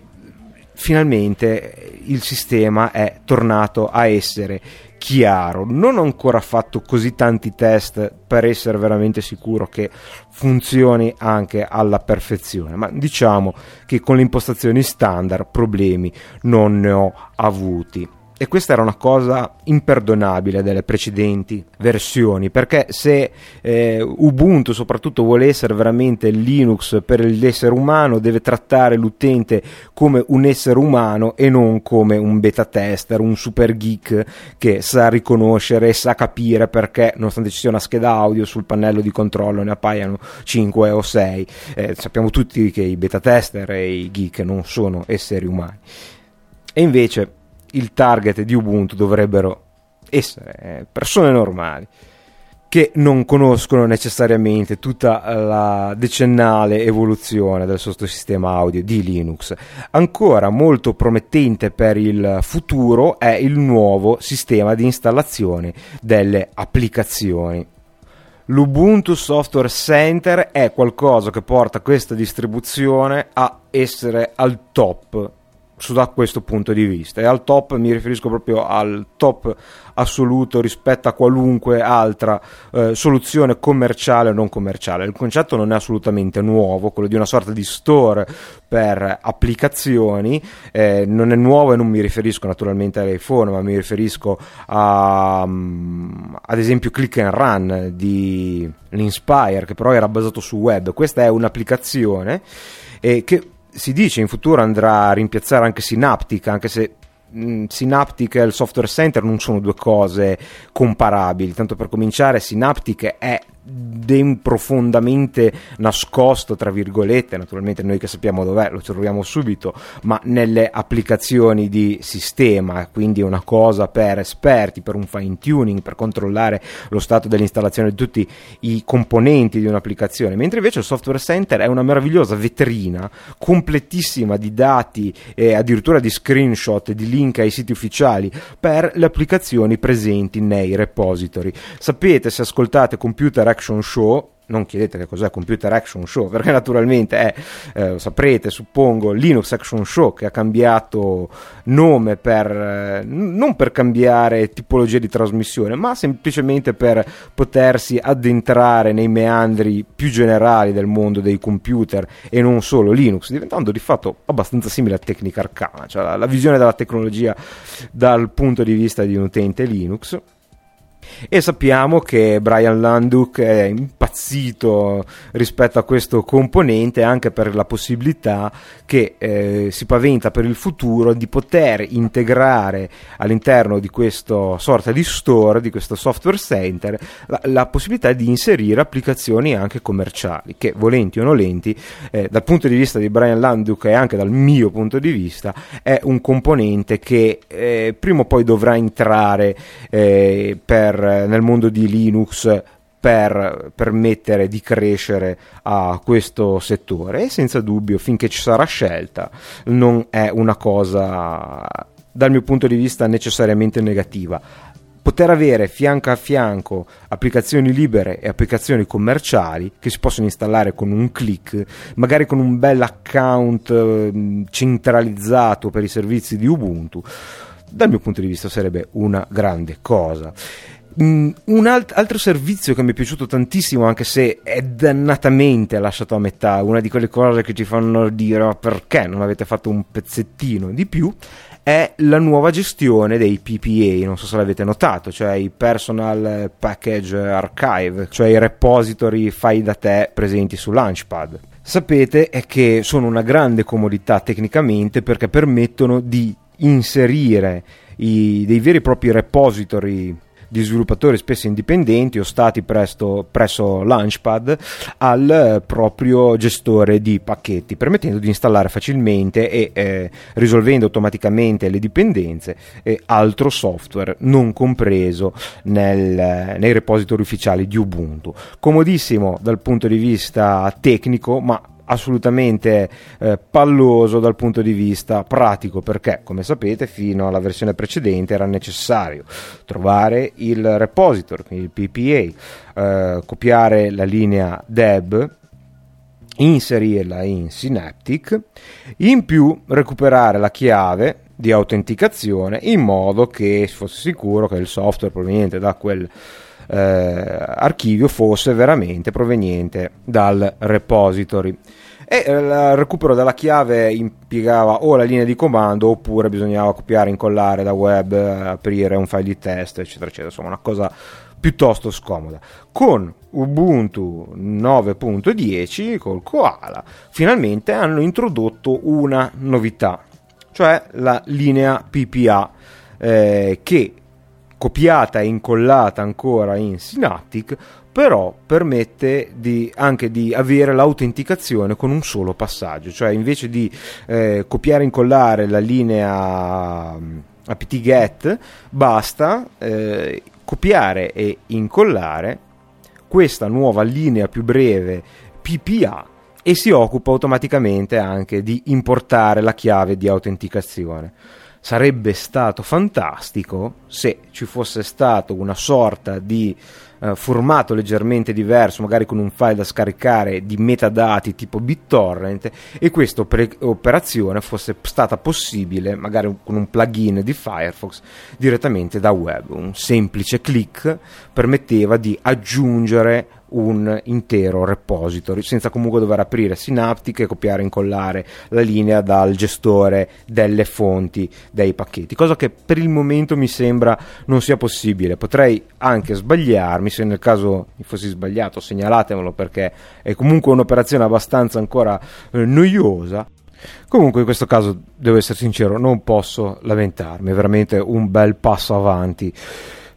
finalmente il sistema è tornato a essere chiaro. Non ho ancora fatto così tanti test per essere veramente sicuro che funzioni anche alla perfezione, ma diciamo che con le impostazioni standard problemi non ne ho avuti. E questa era una cosa imperdonabile delle precedenti versioni, perché se Ubuntu soprattutto vuole essere veramente Linux per l'essere umano, deve trattare l'utente come un essere umano e non come un beta tester, un super geek che sa riconoscere e sa capire perché, nonostante ci sia una scheda audio, sul pannello di controllo ne appaiano 5 o 6. Sappiamo tutti che i beta tester e i geek non sono esseri umani, e invece il target di Ubuntu dovrebbero essere persone normali che non conoscono necessariamente tutta la decennale evoluzione del sottosistema audio di Linux. Ancora molto promettente per il futuro è il nuovo sistema di installazione delle applicazioni. L'Ubuntu Software Center è qualcosa che porta questa distribuzione a essere al top da questo punto di vista, e al top mi riferisco proprio al top assoluto rispetto a qualunque altra soluzione commerciale o non commerciale. Il concetto non è assolutamente nuovo, quello di una sorta di store per applicazioni non è nuovo, e non mi riferisco naturalmente all'iPhone, ma mi riferisco a ad esempio Click and Run di l'Inspire, che però era basato su web. Questa è un'applicazione che si dice in futuro andrà a rimpiazzare anche Synaptic, anche se Synaptic e il Software Center non sono due cose comparabili. Tanto per cominciare, Synaptic è profondamente nascosto, tra virgolette, naturalmente noi che sappiamo dov'è lo troviamo subito, ma nelle applicazioni di sistema, quindi è una cosa per esperti, per un fine tuning, per controllare lo stato dell'installazione di tutti i componenti di un'applicazione, mentre invece il Software Center è una meravigliosa vetrina completissima di dati e addirittura di screenshot, di link ai siti ufficiali per le applicazioni presenti nei repository. Sapete, se ascoltate Computer Action Show, non chiedete che cos'è Computer Action Show, perché naturalmente è, saprete, suppongo, Linux Action Show, che ha cambiato nome per non per cambiare tipologia di trasmissione, ma semplicemente per potersi addentrare nei meandri più generali del mondo dei computer e non solo Linux, diventando di fatto abbastanza simile a Tecnica Arcana, cioè la visione della tecnologia dal punto di vista di un utente Linux. E sappiamo che Brian Landuk è impazzito rispetto a questo componente, anche per la possibilità che si paventa per il futuro di poter integrare all'interno di questa sorta di store, di questo Software Center, la possibilità di inserire applicazioni anche commerciali, che volenti o nolenti, dal punto di vista di Brian Landuk e anche dal mio punto di vista, è un componente che prima o poi dovrà entrare nel mondo di Linux per permettere di crescere a questo settore. E senza dubbio, finché ci sarà scelta, non è una cosa dal mio punto di vista necessariamente negativa. Poter avere fianco a fianco applicazioni libere e applicazioni commerciali che si possono installare con un click, magari con un bel account centralizzato per i servizi di Ubuntu, dal mio punto di vista sarebbe una grande cosa. Un altro servizio che mi è piaciuto tantissimo, anche se è dannatamente lasciato a metà, una di quelle cose che ci fanno dire ma perché non avete fatto un pezzettino di più, è la nuova gestione dei PPA, non so se l'avete notato, cioè i Personal Package Archive, cioè i repository fai da te presenti su Launchpad. Sapete è che sono una grande comodità tecnicamente, perché permettono di inserire dei veri e propri repository di sviluppatori spesso indipendenti o stati presso Launchpad al proprio gestore di pacchetti, permettendo di installare facilmente e risolvendo automaticamente le dipendenze e altro software non compreso nei repository ufficiali di Ubuntu. Comodissimo dal punto di vista tecnico, ma assolutamente palloso dal punto di vista pratico, perché come sapete fino alla versione precedente era necessario trovare il repository, quindi il PPA, copiare la linea deb, inserirla in Synaptic, in più recuperare la chiave di autenticazione in modo che si fosse sicuro che il software proveniente da quel archivio fosse veramente proveniente dal repository, e il recupero della chiave impiegava o la linea di comando oppure bisognava copiare, incollare da web, aprire un file di testo eccetera eccetera, insomma una cosa piuttosto scomoda. Con Ubuntu 9.10 col Koala finalmente hanno introdotto una novità, cioè la linea PPA che copiata e incollata ancora in Synaptic, però permette anche di avere l'autenticazione con un solo passaggio, cioè invece di copiare e incollare la linea apt-get basta copiare e incollare questa nuova linea più breve PPA e si occupa automaticamente anche di importare la chiave di autenticazione. Sarebbe stato fantastico se ci fosse stato una sorta di formato leggermente diverso, magari con un file da scaricare di metadati tipo BitTorrent, e questa operazione fosse stata possibile magari con un plugin di Firefox direttamente da web. Un semplice click permetteva di aggiungere un intero repository senza comunque dover aprire Synaptic e copiare e incollare la linea dal gestore delle fonti dei pacchetti, cosa che per il momento mi sembra non sia possibile. Potrei anche sbagliarmi, se nel caso mi fossi sbagliato segnalatemelo, perché è comunque un'operazione abbastanza ancora noiosa. Comunque in questo caso devo essere sincero, non posso lamentarmi, è veramente un bel passo avanti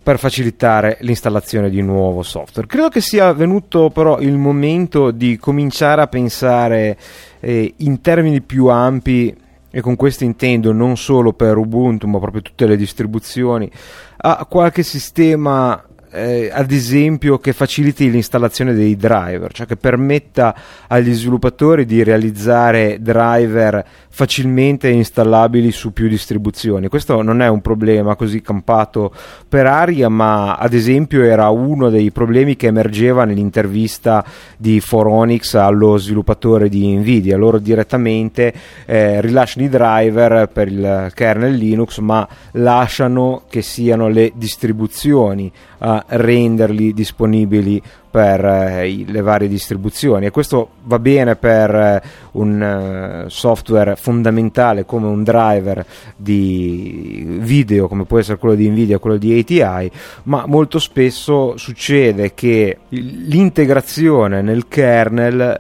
per facilitare l'installazione di nuovo software. Credo che sia venuto però il momento di cominciare a pensare in termini più ampi, e con questo intendo non solo per Ubuntu ma proprio tutte le distribuzioni, a qualche sistema ad esempio che faciliti l'installazione dei driver, cioè che permetta agli sviluppatori di realizzare driver facilmente installabili su più distribuzioni. Questo non è un problema così campato per aria, ma ad esempio era uno dei problemi che emergeva nell'intervista di 4onyx allo sviluppatore di Nvidia. Loro direttamente rilasciano i driver per il kernel Linux, ma lasciano che siano le distribuzioni a renderli disponibili per le varie distribuzioni, e questo va bene per un software fondamentale come un driver di video come può essere quello di Nvidia o quello di ATI, ma molto spesso succede che l'integrazione nel kernel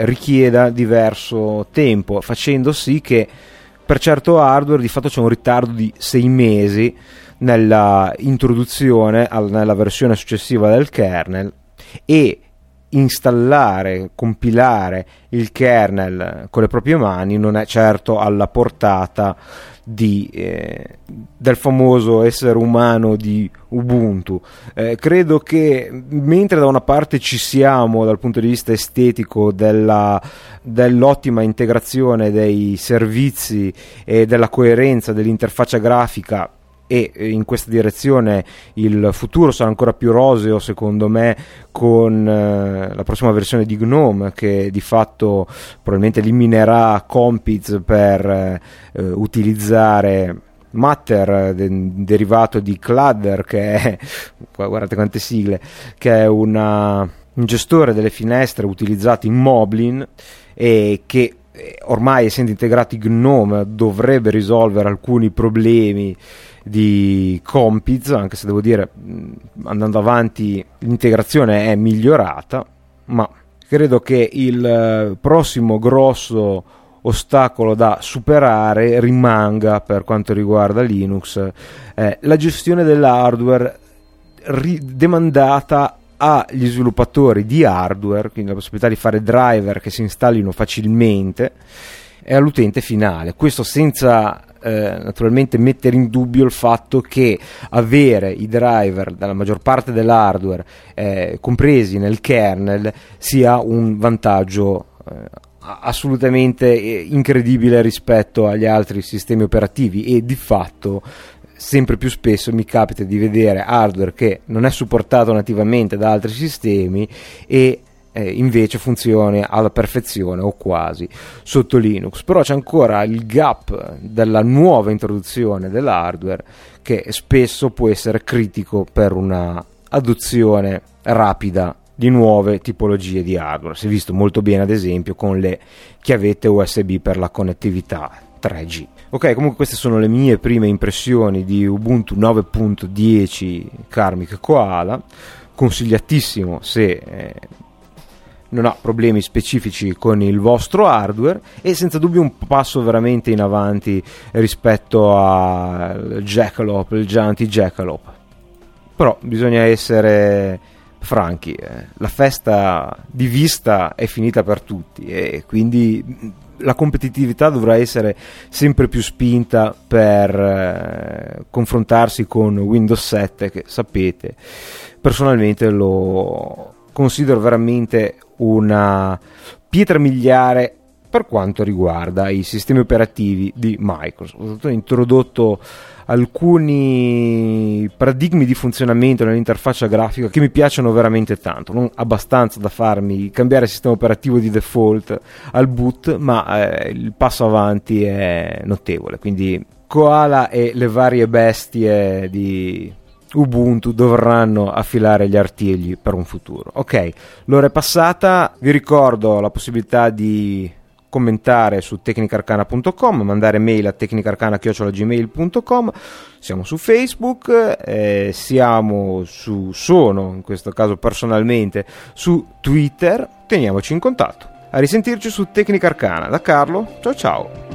richieda diverso tempo, facendo sì che per certo hardware di fatto c'è un ritardo di 6 mesi nella introduzione nella versione successiva del kernel, e installare, compilare il kernel con le proprie mani non è certo alla portata del famoso essere umano di Ubuntu. Credo che mentre da una parte ci siamo dal punto di vista estetico dell'ottima integrazione dei servizi e della coerenza dell'interfaccia grafica, e in questa direzione il futuro sarà ancora più roseo secondo me con la prossima versione di GNOME, che di fatto probabilmente eliminerà compiz per utilizzare Matter, derivato di Clutter, che è, guardate quante sigle, che è un gestore delle finestre utilizzato in Moblin, e che ormai, essendo integrato in GNOME, dovrebbe risolvere alcuni problemi di compiz, anche se devo dire, andando avanti, l'integrazione è migliorata, ma credo che il prossimo grosso ostacolo da superare rimanga, per quanto riguarda Linux, la gestione dell'hardware demandata agli sviluppatori di hardware, quindi la possibilità di fare driver che si installino facilmente, e all'utente finale. Questo senza naturalmente mettere in dubbio il fatto che avere i driver dalla maggior parte dell'hardware compresi nel kernel sia un vantaggio assolutamente incredibile rispetto agli altri sistemi operativi, e di fatto sempre più spesso mi capita di vedere hardware che non è supportato nativamente da altri sistemi e invece funzioni alla perfezione o quasi sotto Linux. Però c'è ancora il gap della nuova introduzione dell'hardware, che spesso può essere critico per una adozione rapida di nuove tipologie di hardware. Si è visto molto bene ad esempio con le chiavette USB per la connettività 3G. Ok, comunque queste sono le mie prime impressioni di Ubuntu 9.10 Karmic Koala, consigliatissimo se non ha problemi specifici con il vostro hardware, e senza dubbio un passo veramente in avanti rispetto al jackalope, il Gianti Jackalope. Però bisogna essere franchi, la festa di vista è finita per tutti, e quindi la competitività dovrà essere sempre più spinta per confrontarsi con Windows 7, che sapete, personalmente lo considero veramente una pietra miliare per quanto riguarda i sistemi operativi di Microsoft. Ho introdotto alcuni paradigmi di funzionamento nell'interfaccia grafica che mi piacciono veramente tanto, non abbastanza da farmi cambiare sistema operativo di default al boot, ma il passo avanti è notevole, quindi Koala e le varie bestie di Ubuntu dovranno affilare gli artigli per un futuro. Ok, l'ora è passata, vi ricordo la possibilità di commentare su tecnicarcana.com, mandare mail a tecnicarcana@gmail.com. Siamo su Facebook, sono in questo caso personalmente su Twitter. Teniamoci in contatto. A risentirci su Tecnica Arcana. Da Carlo, ciao ciao.